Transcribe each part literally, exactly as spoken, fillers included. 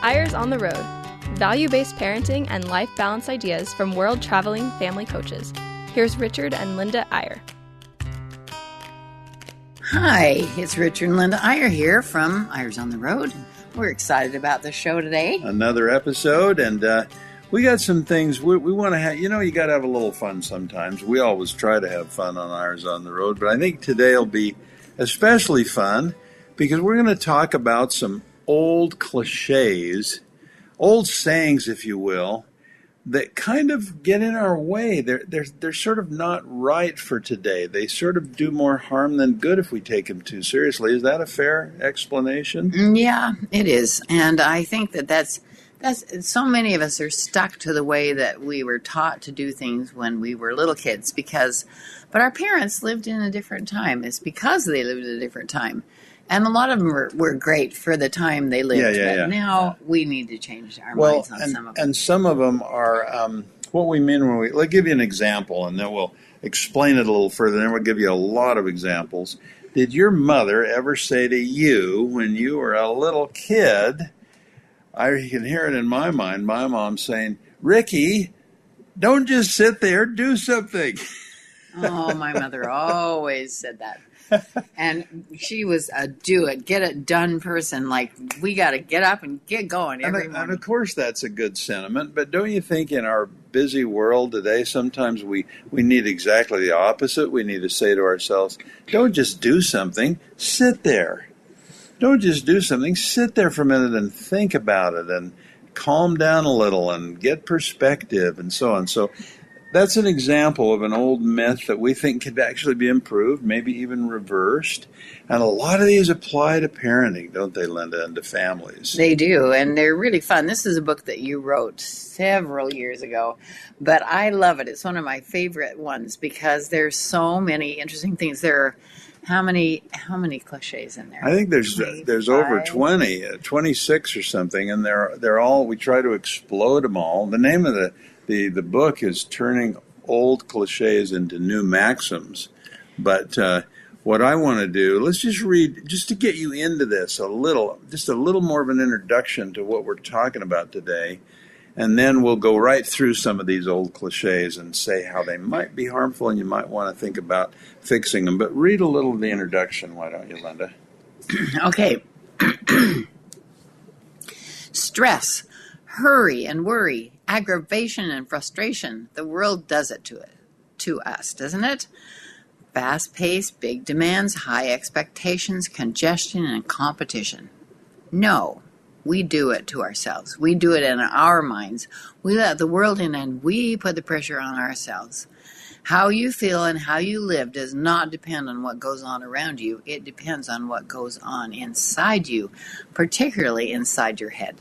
Eyres on the Road, value-based parenting and life balance ideas from world-traveling family coaches. Here's Richard and Linda Eyre. Hi, it's Richard and Linda Eyre here from Eyres on the Road. We're excited about the show today. Another episode, and uh, we got some things we, we want to have. You know, you got to have a little fun sometimes. We always try to have fun on Eyres on the Road, but I think today will be especially fun because we're going to talk about some old cliches, old sayings, if you will, that kind of get in our way. They're, they're, they're sort of not right for today. They sort of do more harm than good if we take them too seriously. Is that a fair explanation? Yeah, it is. And I think that that's, that's so many of us are stuck to the way that we were taught to do things when we were little kids because, but our parents lived in a different time. It's because they lived in a different time. And a lot of them were, were great for the time they lived, yeah, yeah, but yeah. Now we need to change our well, minds on and, some of them. And some of them are um, what we mean when we... Let's give you an example, and then we'll explain it a little further, and then we'll give you a lot of examples. Did your mother ever say to you when you were a little kid, I can hear it in my mind, my mom saying, Ricky, don't just sit there, do something. Oh, my mother always said that. And she was a do it, get it done person. Like, we got to get up and get going every and, morning. And, of course, that's a good sentiment. But don't you think in our busy world today, sometimes we, we need exactly the opposite? We need to say to ourselves, don't just do something, sit there. Don't just do something, sit there for a minute and think about it and calm down a little and get perspective and so on. So that's an example of an old myth that we think could actually be improved, maybe even reversed. And a lot of these apply to parenting, don't they, Linda, and to families? They do, and they're really fun. This is a book that you wrote several years ago, but I love it. It's one of my favorite ones because there's so many interesting things. There are how many how many cliches in there? I think there's twenty-five? There's over twenty, uh, twenty-six or something, and they're they're all, we try to explode them all. The name of the The the book is Turning Old Clichés into New Maxims, but uh, what I want to do, let's just read, just to get you into this a little, just a little more of an introduction to what we're talking about today, and then we'll go right through some of these old clichés and say how they might be harmful and you might want to think about fixing them. But read a little of the introduction, why don't you, Linda? Okay. Stress, hurry and worry, aggravation and frustration. The world does it to it, to us, doesn't it? Fast pace, big demands, high expectations, congestion, and competition. No, we do it to ourselves. We do it in our minds. We let the world in and we put the pressure on ourselves. How you feel and how you live does not depend on what goes on around you. It depends on what goes on inside you, particularly inside your head.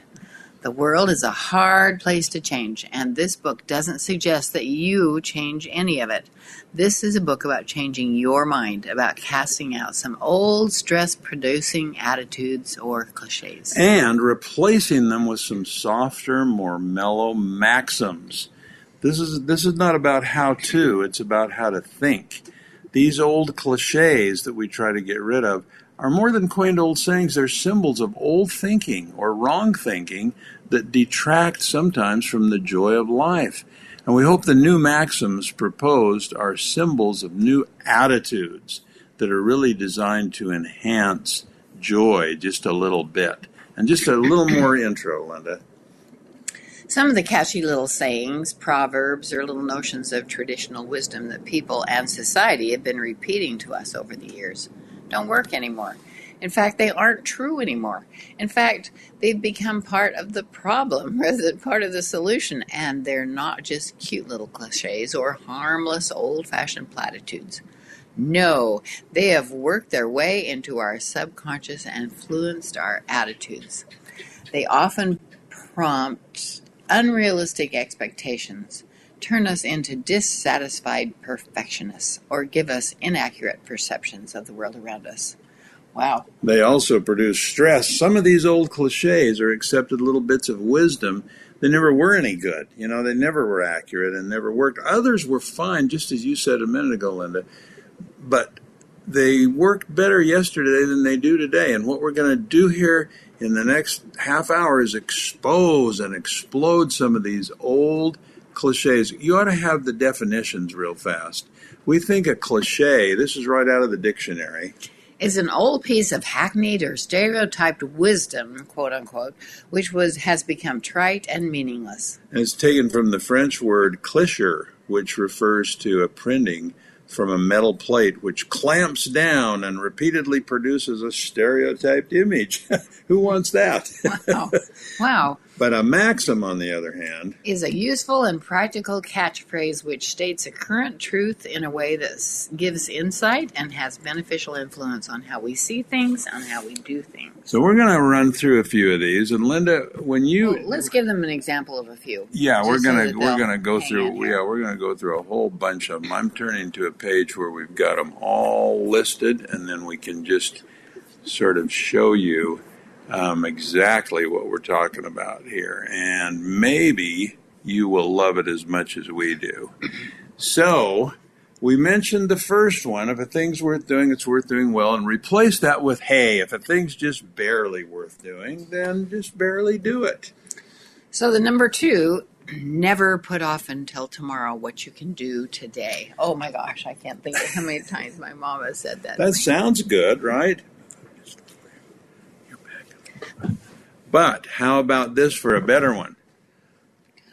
The world is a hard place to change, and this book doesn't suggest that you change any of it. This is a book about changing your mind, about casting out some old stress-producing attitudes or cliches. And replacing them with some softer, more mellow maxims. This is this is not about how-to, it's about how to think. These old cliches that we try to get rid of are more than quaint old sayings. They're symbols of old thinking or wrong thinking that detract sometimes from the joy of life. And we hope the new maxims proposed are symbols of new attitudes that are really designed to enhance joy just a little bit. And just a little more intro, Linda. Some of the catchy little sayings, proverbs, or little notions of traditional wisdom that people and society have been repeating to us over the years don't work anymore. In fact, they aren't true anymore. In fact, they've become part of the problem rather than part of the solution, and they're not just cute little cliches or harmless old-fashioned platitudes. No, they have worked their way into our subconscious and influenced our attitudes. They often prompt unrealistic expectations, turn us into dissatisfied perfectionists, or give us inaccurate perceptions of the world around us. Wow. They also produce stress. Some of these old cliches are accepted little bits of wisdom. They never were any good. You know, they never were accurate and never worked. Others were fine, just as you said a minute ago, Linda. But they worked better yesterday than they do today. And what we're going to do here in the next half hour is expose and explode some of these old cliches. You ought to have the definitions real fast. We think a cliche, this is right out of the dictionary, is an old piece of hackneyed or stereotyped wisdom, quote unquote, which was has become trite and meaningless. And it's taken from the French word cliché, which refers to a printing from a metal plate which clamps down and repeatedly produces a stereotyped image. Who wants that? Wow. Wow. But a maxim, on the other hand, is a useful and practical catchphrase which states a current truth in a way that gives insight and has beneficial influence on how we see things, on how we do things. So we're going to run through a few of these, and Linda, when you well, let's give them an example of a few. Yeah, we're going to we're going to go through yeah, we're going to go through a whole bunch of them. I'm turning to a page where we've got them all listed, and then we can just sort of show you Um, exactly what we're talking about here, and maybe you will love it as much as we do. So we mentioned the first one: if a thing's worth doing, it's worth doing well, and replace that with, hey, if a thing's just barely worth doing, then just barely do it. So the number two, never put off until tomorrow what you can do today. Oh my gosh, I can't think of how many times my mom has said that. That sounds good, right? But how about this for a better one?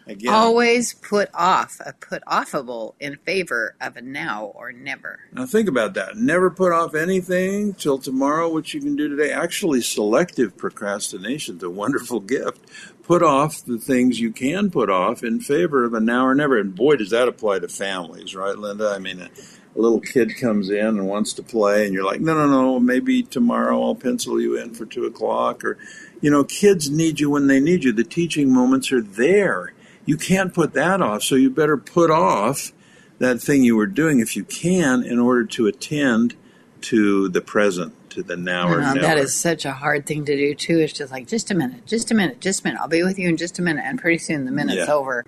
Again, always put off a put offable in favor of a now or never. Now think about that. Never put off anything till tomorrow, which you can do today. Actually, selective procrastination is a wonderful gift. Put off the things you can put off in favor of a now or never. And boy, does that apply to families, right, Linda? I mean, a, a little kid comes in and wants to play, and you're like, no, no, no, maybe tomorrow I'll pencil you in for two o'clock. Or, you know, kids need you when they need you. The teaching moments are there. You can't put that off, so you better put off that thing you were doing if you can in order to attend to the present, to the now or never. That is such a hard thing to do, too. It's just like, just a minute, just a minute, just a minute. I'll be with you in just a minute, and pretty soon the minute's yeah. over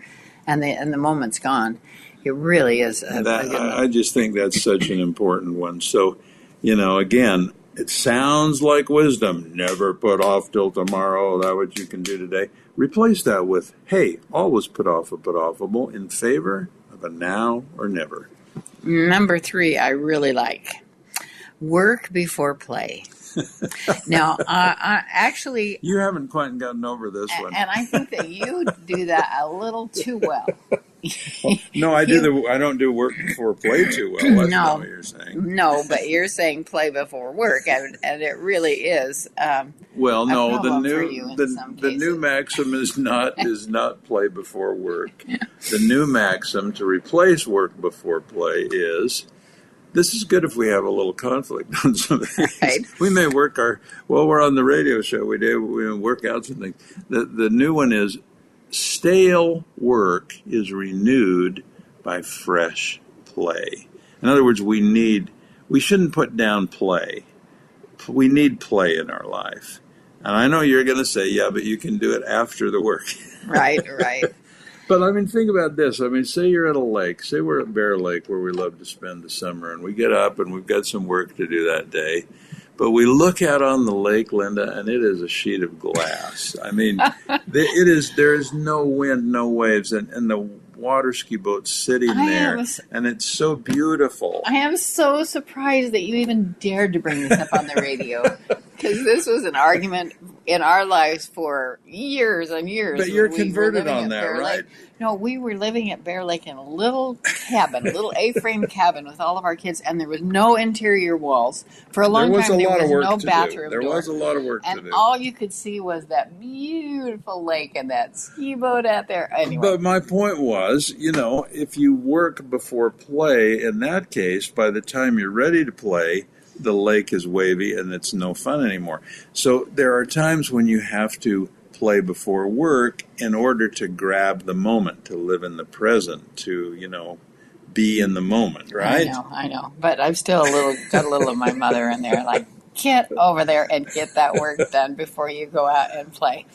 and the, and the moment's gone. It really is. A, that, a I just think that's such an important one. So, you know, again, it sounds like wisdom. Never put off till tomorrow that what you can do today. Replace that with, hey, always put off a put offable in favor of a now or never. Number three, I really like work before play. Now, uh, I actually... You haven't quite gotten over this one. And I think that you do that a little too well. Well, no, I do you, the. I don't do work before play too well. That's no, not what you're saying. No, but you're saying play before work, and, and it really is. Um, well, no, the new the, the new maxim is not is not play before work. Yeah. The new maxim to replace work before play is, this is good if we have a little conflict on some things. Right. We may work our well. We're on the radio show. We do we work out some things. The the new one is, stale work is renewed by fresh play. In other words, we need, we shouldn't put down play. We need play in our life. And I know you're going to say, yeah, but you can do it after the work. Right, right. But I mean, think about this. I mean, say you're at a lake. Say we're at Bear Lake, where we love to spend the summer, and we get up and we've got some work to do that day. But we look out on the lake, Linda, and it is a sheet of glass. I mean, it is. There is no wind, no waves, and, and the water ski boat's sitting I there, am, and it's so beautiful. I am so surprised that you even dared to bring this up on the radio, because this was an argument in our lives for years and years. But you're we converted on that, right? Lake. No, we were living at Bear Lake in a little cabin, a little A-frame cabin with all of our kids, and there was no interior walls. For a long time, there was no bathroom door. There was a lot of work to do. And all you could see was that beautiful lake and that ski boat out there. Anyway. But my point was, you know, if you work before play, in that case, by the time you're ready to play, the lake is wavy and it's no fun anymore. So there are times when you have to play before work in order to grab the moment, to live in the present, to, you know, be in the moment, right? I know, I know. But I've still a little, got a little of my mother in there, like, get over there and get that work done before you go out and play.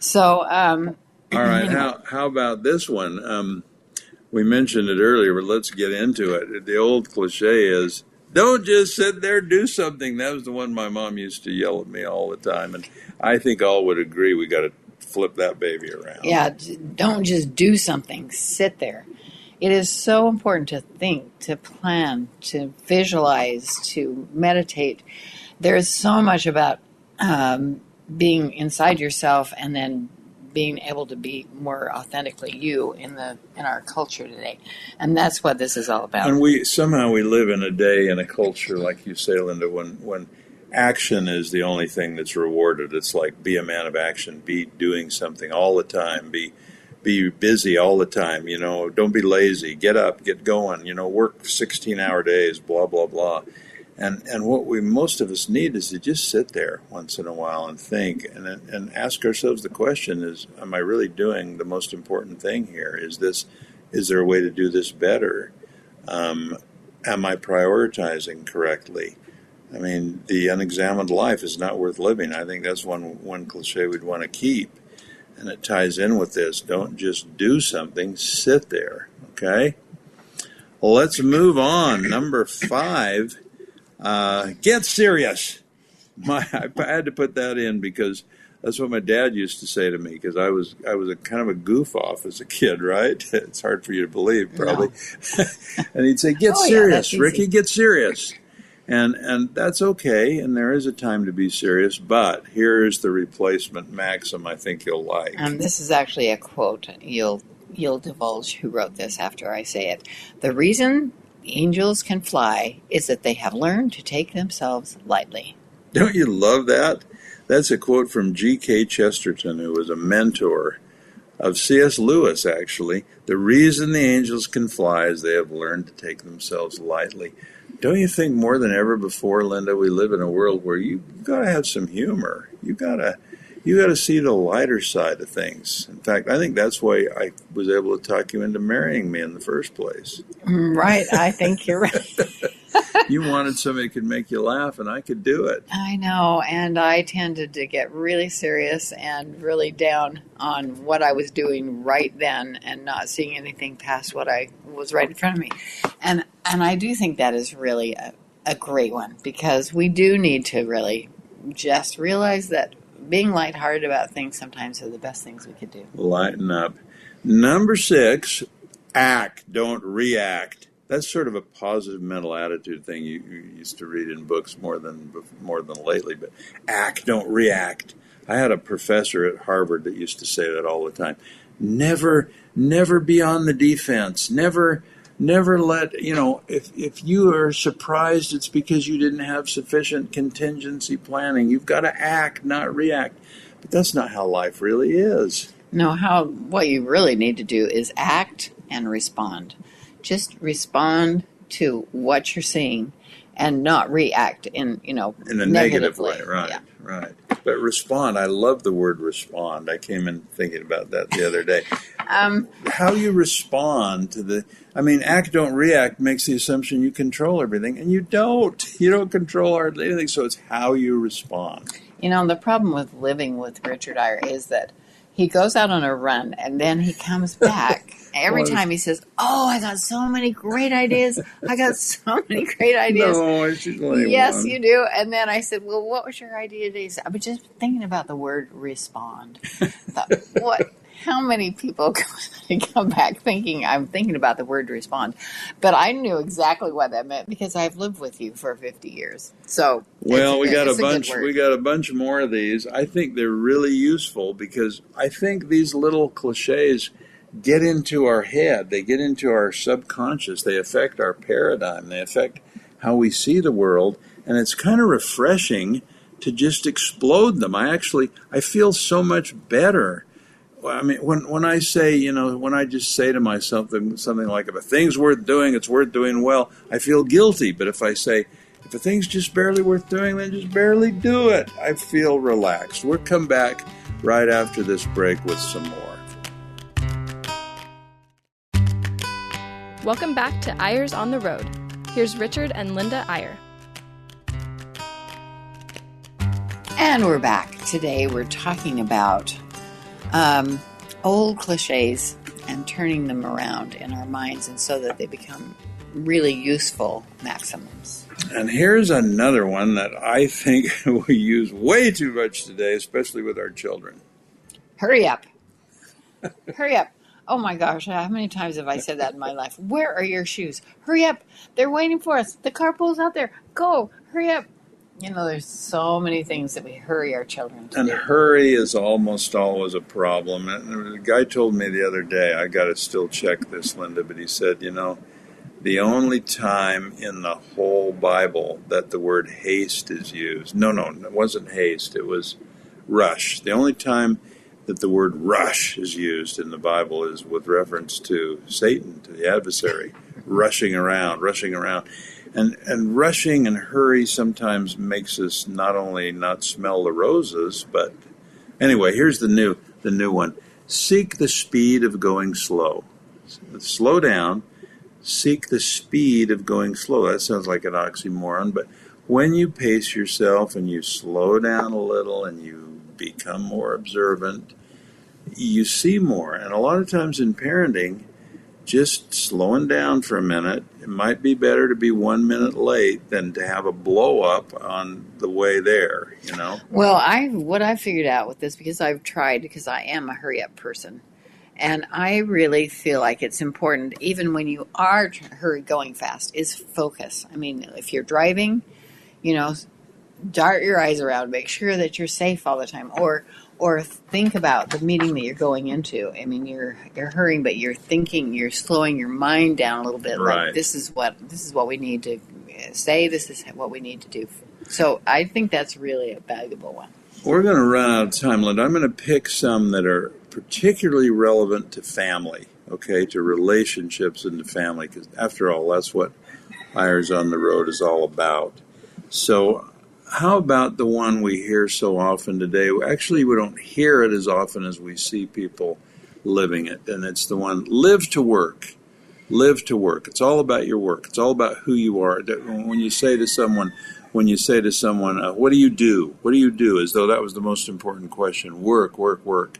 So, um, all right. How, how about this one? Um, we mentioned it earlier, but let's get into it. The old cliche is, Don't just sit there, do something. That was the one my mom used to yell at me all the time. And I think all would agree we got to flip that baby around. Yeah, don't just do something. Sit there. It is so important to think, to plan, to visualize, to meditate. There is so much about um, being inside yourself and then being able to be more authentically you in the in our culture today. And that's what this is all about. And we somehow we live in a day in a culture, like you say, Linda, when, when action is the only thing that's rewarded. It's like be a man of action, be doing something all the time, be be busy all the time, you know, don't be lazy, get up, get going, you know, work sixteen-hour days, blah, blah, blah. And and what we most of us need is to just sit there once in a while and think and and ask ourselves the question is, am I really doing the most important thing here? Is this, is there a way to do this better? Um, am I prioritizing correctly? I mean, the unexamined life is not worth living. I think that's one, one cliche we'd want to keep. And it ties in with this. Don't just do something. Sit there, okay? Well, let's move on. Number five, uh, get serious. My, I had to put that in because that's what my dad used to say to me because I was I was a kind of a goof-off as a kid, right? It's hard for you to believe, probably. No. And he'd say, get oh, serious, yeah, Ricky, get serious. And and that's okay, and there is a time to be serious, but here is the replacement maxim I think you'll like. Um, this is actually a quote. You'll, you'll divulge who wrote this after I say it. The reason angels can fly is that they have learned to take themselves lightly. Don't you love that? That's a quote from G K Chesterton, who was a mentor of C S Lewis, actually. The reason the angels can fly is they have learned to take themselves lightly. Don't you think more than ever before, Linda, we live in a world where you got to have some humor. You gotta, you gotta see the lighter side of things. In fact, I think that's why I was able to talk you into marrying me in the first place. Right, I think you're right. You wanted somebody who could make you laugh, and I could do it. I know, and I tended to get really serious and really down on what I was doing right then and not seeing anything past what I was right in front of me. And and I do think that is really a, a great one because we do need to really just realize that being lighthearted about things sometimes are the best things we could do. Lighten up. Number six, act, don't react. That's sort of a positive mental attitude thing you, you used to read in books more than more than lately. But act, don't react. I had a professor at Harvard that used to say that all the time. Never, never be on the defense. Never, never let, you know, if, if you are surprised, it's because you didn't have sufficient contingency planning. You've got to act, not react. But that's not how life really is. No, how what you really need to do is act and respond. Just respond to what you're seeing and not react in, you know, in a negative way. Right, yeah. Right. But respond. I love the word respond. I came in thinking about that the other day. um, How you respond to the, I mean, act, don't react makes the assumption you control everything, and you don't. You don't control hardly anything, so it's how you respond. You know, the problem with living with Richard Eyre is that he goes out on a run, and then he comes back. Every well, time he says, oh, I got so many great ideas. I got so many great ideas. No, I should only yes, one. You do. And then I said, well, what was your idea today? I was just thinking about the word respond. I thought, what? How many people come back thinking I'm thinking about the word respond? But I knew exactly what that meant because I've lived with you for fifty years. So well, we got a bunch. We got a bunch more of these. I think they're really useful because I think these little cliches get into our head. They get into our subconscious. They affect our paradigm. They affect how we see the world. And it's kind of refreshing to just explode them. I actually, I feel so much better. I mean, when when I say, you know, when I just say to myself something like, if a thing's worth doing, it's worth doing well, I feel guilty. But if I say, if a thing's just barely worth doing, then just barely do it, I feel relaxed. We'll come back right after this break with some more. Welcome back to Eyres on the Road. Here's Richard and Linda Eyre. And we're back. Today we're talking about Um, old cliches and turning them around in our minds and so that they become really useful maxims. And here's another one that I think we use way too much today, especially with our children. Hurry up. Hurry up. Oh, my gosh. How many times have I said that in my life? Where are your shoes? Hurry up. They're waiting for us. The carpool's out there. Go. Hurry up. You know, there's so many things that we hurry our children to. And do. Hurry is almost always a problem. And a guy told me the other day, I got to still check this, Linda, but he said, you know, the only time in the whole Bible that the word haste is used. No, no, it wasn't haste. It was rush. The only time that the word rush is used in the Bible is with reference to Satan, to the adversary, rushing around, rushing around. And and rushing and hurry sometimes makes us not only not smell the roses, but anyway, here's the new the new one. Seek the speed of going slow. Slow down. Seek the speed of going slow. That sounds like an oxymoron, but when you pace yourself and you slow down a little and you become more observant, you see more. And a lot of times in parenting, just slowing down for a minute, it might be better to be one minute late than to have a blow up on the way there, you know? Well, I what I figured out with this, because I've tried, because I am a hurry up person, and I really feel like it's important, even when you are hurry going fast, is focus. I mean, if you're driving, you know, dart your eyes around, make sure that you're safe all the time, or or think about the meeting that you're going into. I mean, you're you're hurrying, but you're thinking, you're slowing your mind down a little bit. Right. Like, this is what this is what we need to say. This is what we need to do. So I think that's really a valuable one. We're going to run out of time, Linda. I'm going to pick some that are particularly relevant to family, okay, to relationships and to family, because after all, that's what Eyres on the Road is all about. So how about the one we hear so often today? Actually, we don't hear it as often as we see people living it. And it's the one, live to work. Live to work. It's all about your work. It's all about who you are. When you say to someone, when you say to someone, uh, what do you do? What do you do? As though that was the most important question. Work, work, work.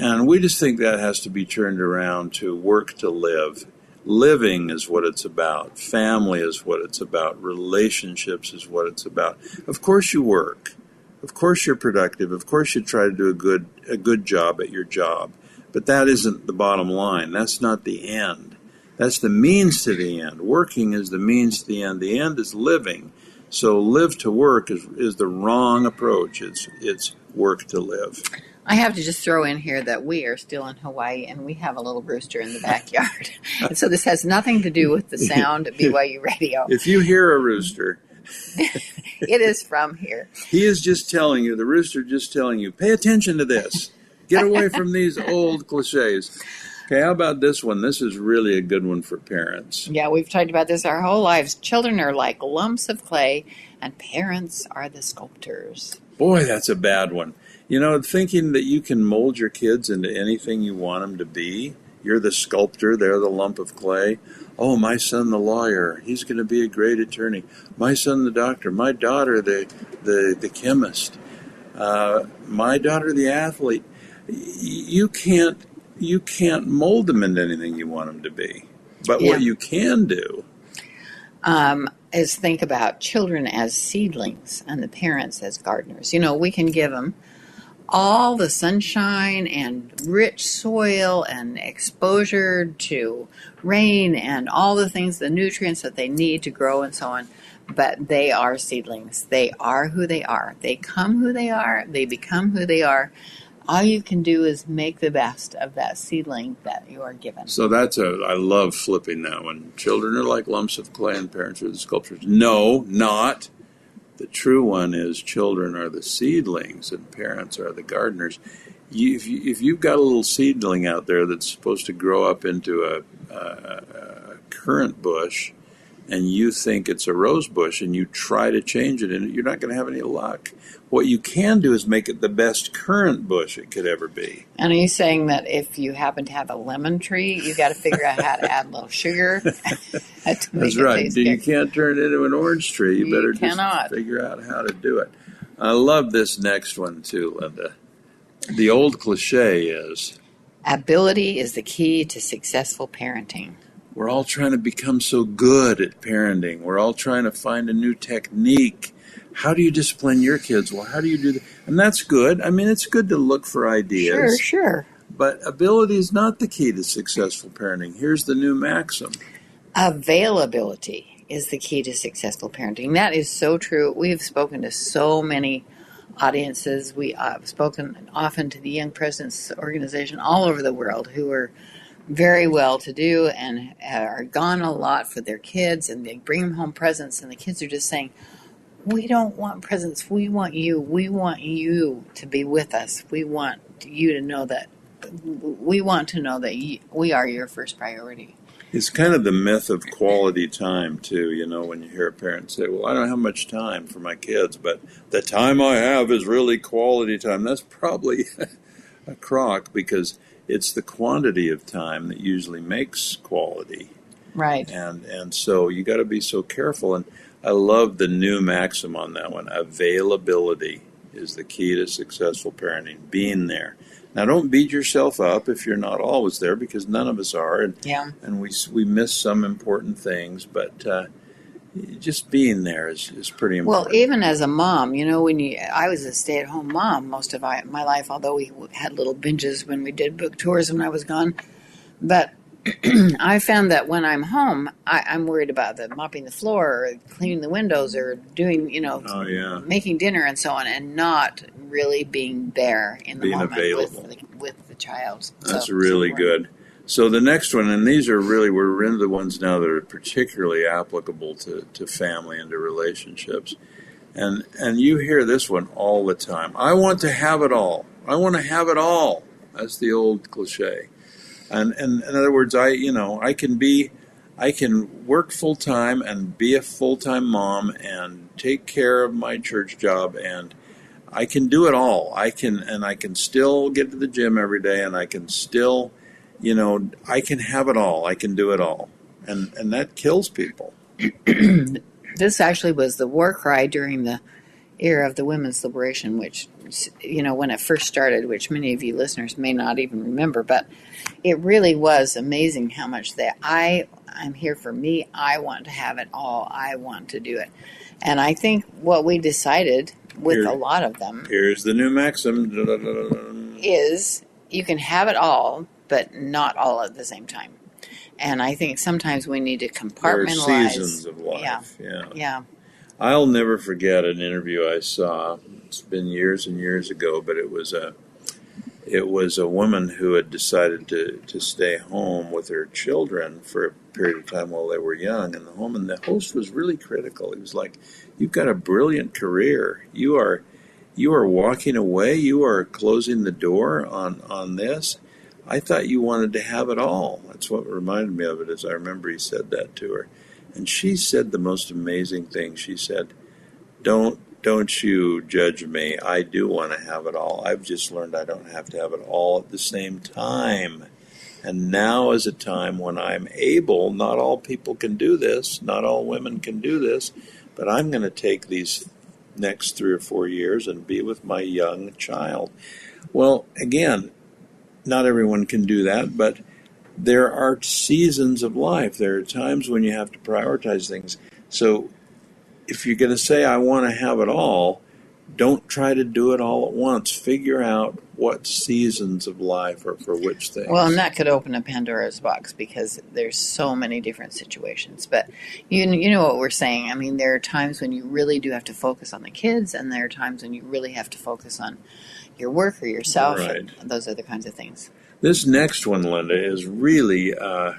And we just think that has to be turned around to work to live. Living is what it's about. Family is what it's about. Relationships is what it's about. Of course you work. Of course you're productive. Of course you try to do a good a good job at your job. But that isn't the bottom line. That's not the end. That's the means to the end. Working is the means to the end. The end is living. So live to work is is the wrong approach. It's it's work to live. I have to just throw in here that we are still in Hawaii, and we have a little rooster in the backyard. And so this has nothing to do with the sound at B Y U radio. If you hear a rooster, it is from here. He is just telling you, the rooster just telling you, pay attention to this. Get away from these old cliches. Okay, how about this one? This is really a good one for parents. Yeah, we've talked about this our whole lives. Children are like lumps of clay, and parents are the sculptors. Boy, that's a bad one. You know, thinking that you can mold your kids into anything you want them to be. You're the sculptor, they're the lump of clay. Oh, my son, the lawyer, he's going to be a great attorney. My son, the doctor. My daughter, the the, the chemist. Uh, my daughter, the athlete. You can't you can't mold them into anything you want them to be. But yeah. What you can do um, is think about children as seedlings and the parents as gardeners. You know, we can give them all the sunshine and rich soil and exposure to rain and all the things, the nutrients that they need to grow and so on. But they are seedlings. They are who they are. They come who they are. They become who they are. All you can do is make the best of that seedling that you are given. So that's a, I love flipping that one. Children are like lumps of clay and parents are the sculptors. No, not. The true one is children are the seedlings and parents are the gardeners. You, if, you, if you've got a little seedling out there that's supposed to grow up into a, a, a currant bush and you think it's a rose bush and you try to change it, and you're not going to have any luck. What you can do is make it the best currant bush it could ever be. And are you saying that if you happen to have a lemon tree, you've got to figure out how to add a little sugar? That's right. You good. Can't turn it into an orange tree. You, you better cannot. Just figure out how to do it. I love this next one too, Linda. The old cliche is, ability is the key to successful parenting. We're all trying to become so good at parenting. We're all trying to find a new technique. How do you discipline your kids? Well, how do you do that? And that's good. I mean, it's good to look for ideas. Sure, sure. But ability is not the key to successful parenting. Here's the new maxim. Availability is the key to successful parenting. That is so true. We have spoken to so many audiences. We have spoken often to the Young Presidents' Organization all over the world who are very well-to-do and are gone a lot for their kids, and they bring them home presents, and the kids are just saying, we don't want presents. We want you. We want you to be with us. We want you to know that. We want to know that we are your first priority. It's kind of the myth of quality time, too, you know, when you hear a parent say, well, I don't have much time for my kids, but the time I have is really quality time. That's probably a crock, because it's the quantity of time that usually makes quality. Right. And and so you got to be so careful. And I love the new maxim on that one. Availability is the key to successful parenting, being there. Now, don't beat yourself up if you're not always there, because none of us are, and, yeah. and we we miss some important things, but uh, just being there is, is pretty important. Well, even as a mom, you know, when you, I was a stay-at-home mom most of my, my life, although we had little binges when we did book tours when I was gone, but I found that when I'm home, I, I'm worried about the mopping the floor or cleaning the windows or doing, you know, oh, yeah. making dinner and so on, and not really being there in the being moment available. With, the, with the child. That's so, really so good. So the next one, and these are really, we're into the ones now that are particularly applicable to, to family and to relationships. And, and you hear this one all the time. I want to have it all. I want to have it all. That's the old cliche. And, and in other words, I, you know, I can be, I can work full time and be a full time mom and take care of my church job, and I can do it all. I can, and I can still get to the gym every day, and I can still, you know, I can have it all. I can do it all. And, and that kills people. This actually was the war cry during the era of the Women's Liberation, which, you know, when it first started, which many of you listeners may not even remember, but it really was amazing how much that I, I'm here for me, I want to have it all, I want to do it. And I think what we decided with here, a lot of them... Here's the new maxim. ...is you can have it all, but not all at the same time. And I think sometimes we need to compartmentalize... There are seasons of life, yeah. Yeah. yeah. I'll never forget an interview I saw. It's been years and years ago, but it was a it was a woman who had decided to, to stay home with her children for a period of time while they were young in the home, and the host was really critical. He was like, "You've got a brilliant career. You are you are walking away. You are closing the door on, on this. I thought you wanted to have it all." That's what reminded me of it, is I remember he said that to her. And she said the most amazing thing. She said, don't don't you judge me. I do want to have it all. I've just learned I don't have to have it all at the same time. And now is a time when I'm able, not all people can do this, not all women can do this, but I'm going to take these next three or four years and be with my young child. Well, again, not everyone can do that, but there are seasons of life. There are times when you have to prioritize things. So if you're going to say, I want to have it all, don't try to do it all at once. Figure out what seasons of life are for which things. Well, and that could open a Pandora's box, because there's so many different situations. But you, you know what we're saying. I mean, there are times when you really do have to focus on the kids, and there are times when you really have to focus on your work or yourself. Right. And those are the kinds of things. This next one, Linda, is really, uh,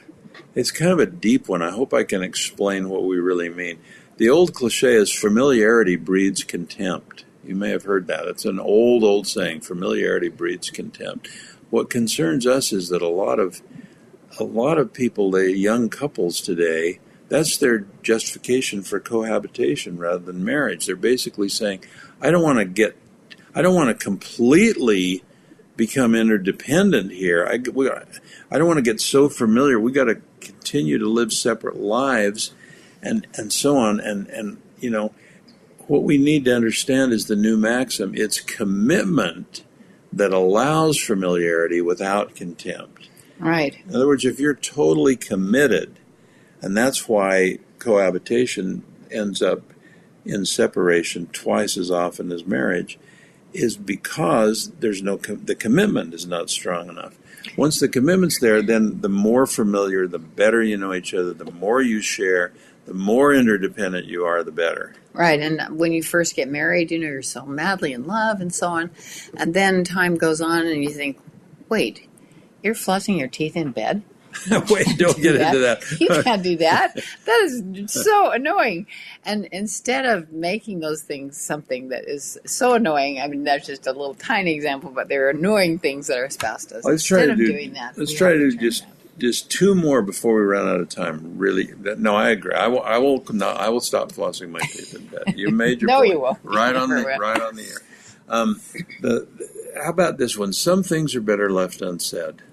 it's kind of a deep one. I hope I can explain what we really mean. The old cliche is familiarity breeds contempt. You may have heard that. It's an old, old saying, familiarity breeds contempt. What concerns us is that a lot of a lot of people, the young couples today, that's their justification for cohabitation rather than marriage. They're basically saying, I don't want to get, I don't want to completely... become interdependent here. I, we, I don't want to get so familiar. We got to continue to live separate lives, and and so on. And and you know, what we need to understand is the new maxim. It's commitment that allows familiarity without contempt. Right. In other words, if you're totally committed And that's why cohabitation ends up in separation twice as often as marriage, is because there's no com- the commitment is not strong enough. Once the commitment's there, then the more familiar, the better you know each other, the more you share, the more interdependent you are, the better. Right, and when you first get married, you know, you're so madly in love and so on, and then time goes on and you think, wait, you're flossing your teeth in bed? Wait, don't do get that. into that. You can't do that. That is so annoying. And instead of making those things something that is so annoying, I mean, that's just a little tiny example, but there are annoying things that our spouse does. Let's instead try to of do, doing that. Let's try to do just, just two more before we run out of time. Really, no, I agree. I will. I will. No, I will stop flossing my teeth in bed. You made your no, point. You won't. Right on the will. right on the air. Um, the, the, how about this one? Some things are better left unsaid.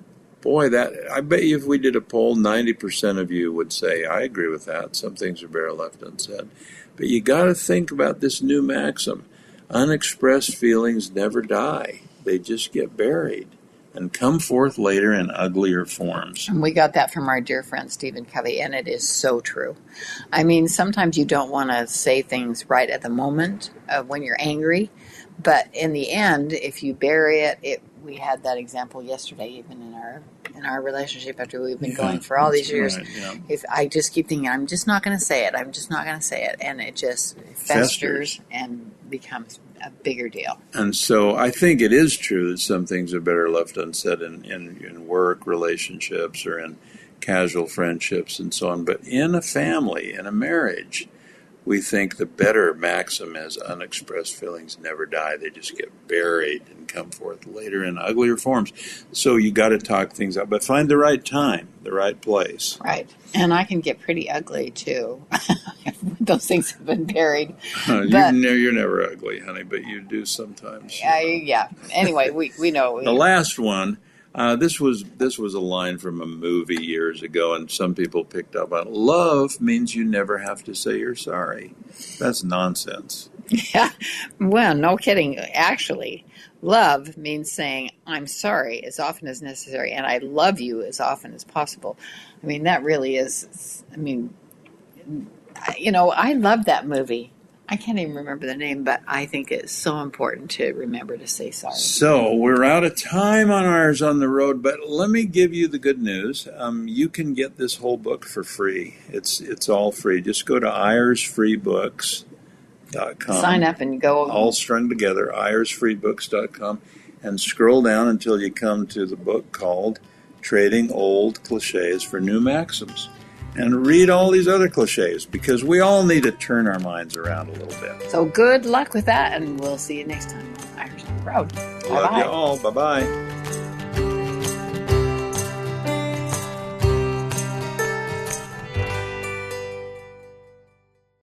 Boy, that I bet you if we did a poll, ninety percent of you would say, I agree with that. Some things are better left unsaid. But you got to think about this new maxim. Unexpressed feelings never die. They just get buried and come forth later in uglier forms. And we got that from our dear friend Stephen Covey, and it is so true. I mean, sometimes you don't want to say things right at the moment uh, when you're angry. But in the end, if you bury it, it we had that example yesterday, even in our in our relationship after we've been yeah, going for all these years. Right, yeah. If I just keep thinking, I'm just not going to say it. I'm just not going to say it. And it just festers, festers and becomes a bigger deal. And so I think it is true that some things are better left unsaid in, in, in work relationships or in casual friendships and so on. But in a family, in a marriage, we think the better maxim is unexpressed feelings never die. They just get buried and come forth later in uglier forms. So you got to talk things out, but find the right time, the right place. Right. And I can get pretty ugly, too. Those things have been buried. Uh, you, no, you're never ugly, honey, but you do sometimes. You I, yeah. Anyway, we, we know. The last one. Uh, this was this was a line from a movie years ago, and some people picked up on. Love means you never have to say you're sorry. That's nonsense. Yeah, well, no kidding. Actually, love means saying I'm sorry as often as necessary, and I love you as often as possible. I mean, that really is. I mean, you know, I love that movie. I can't even remember the name, but I think it's so important to remember to say sorry. So we're out of time on Eyres on the Road, but let me give you the good news. Um, you can get this whole book for free. It's it's all free. Just go to Eyres Free Books dot com. Sign up and go. All strung together, Eyres Free Books dot com, and scroll down until you come to the book called Trading Old Clichés for New Maxims. And read all these other cliches, because we all need to turn our minds around a little bit. So good luck with that, and we'll see you next time on Eyres on the Road. Bye-bye. Love you all. Bye-bye.